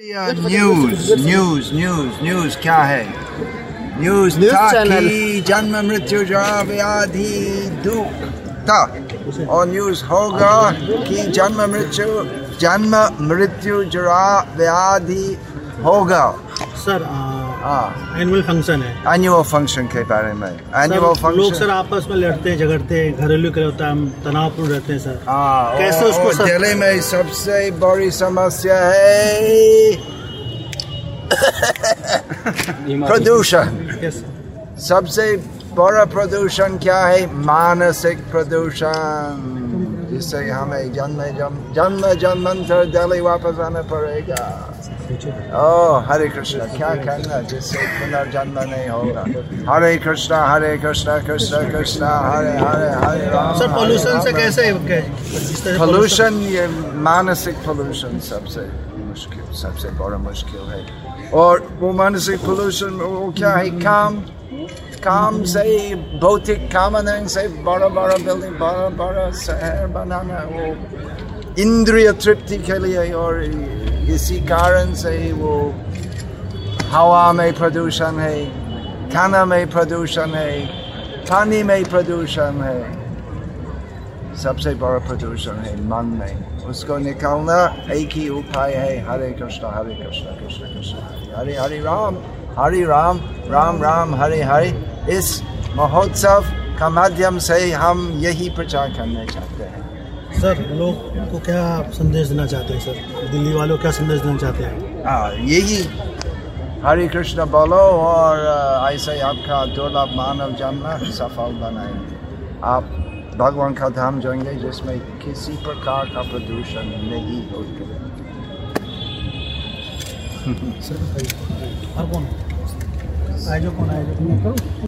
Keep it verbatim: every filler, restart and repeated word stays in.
News news news news क्या है? News ताकि जन्म मृत्यु जरा व्याधि दुख था और न्यूज होगा कि जन्म मृत्यु जन्म मृत्यु जरा व्याधि होगा। सर हाँ एनुअल फंक्शन है, एनुअल फंक्शन के बारे में। एनुअल फंक्शन लोग सर आपस में लड़ते हैं, झगड़ते हैं, घरेलू के होता है, तनावपूर्ण रहते हैं सर। हाँ कैसे उसको सर? दिल्ली में सबसे बड़ी समस्या है प्रदूषण। सबसे बड़ा प्रदूषण क्या है? मानसिक प्रदूषण, जिससे हमें जन्म जन्म जन्मांतर दिल्ली वापस आना पड़ेगा। ओ हरे कृष्णा क्या करना जिससे पुनर्जन्म नहीं होगा। हरे कृष्णा हरे कृष्णा कृष्णा कृष्णा हरे हरे हरे राम। सर पोल्यूशन से कैसे? पोल्यूशन ये मानसिक पोल्यूशन सबसे मुश्किल, सबसे बड़ा मुश्किल है। और वो मानसिक पोल्यूशन वो क्या है? काम काम से, भौतिक कामना से बड़ा बड़ा बिल्डिंग, बड़ा बड़ा शहर बनाना, वो इंद्रिय तृप्ति के लिए। और इसी कारण से वो हवा में प्रदूषण है, खाना में प्रदूषण है, पानी में प्रदूषण है। सबसे बड़ा प्रदूषण है मन में, उसको निकालना एक ही उपाय है। हरे कृष्णा हरे कृष्णा कृष्णा कृष्णा हरे हरे राम हरे राम राम राम हरे हरे। इस महोत्सव का माध्यम से हम यही प्रचार करना चाहते हैं। सर लोग को क्या संदेश देना चाहते हैं सर? दिल्ली वालों क्या संदेश देना चाहते हैं? हाँ यही हरे कृष्णा बोलो और ऐसे आपका दुर्लभ मानव जन्म सफल बनाएंगे, आप भगवान का धाम जाएंगे जिसमें किसी प्रकार का प्रदूषण नहीं होता। सर कौन आए जो कौन आए जो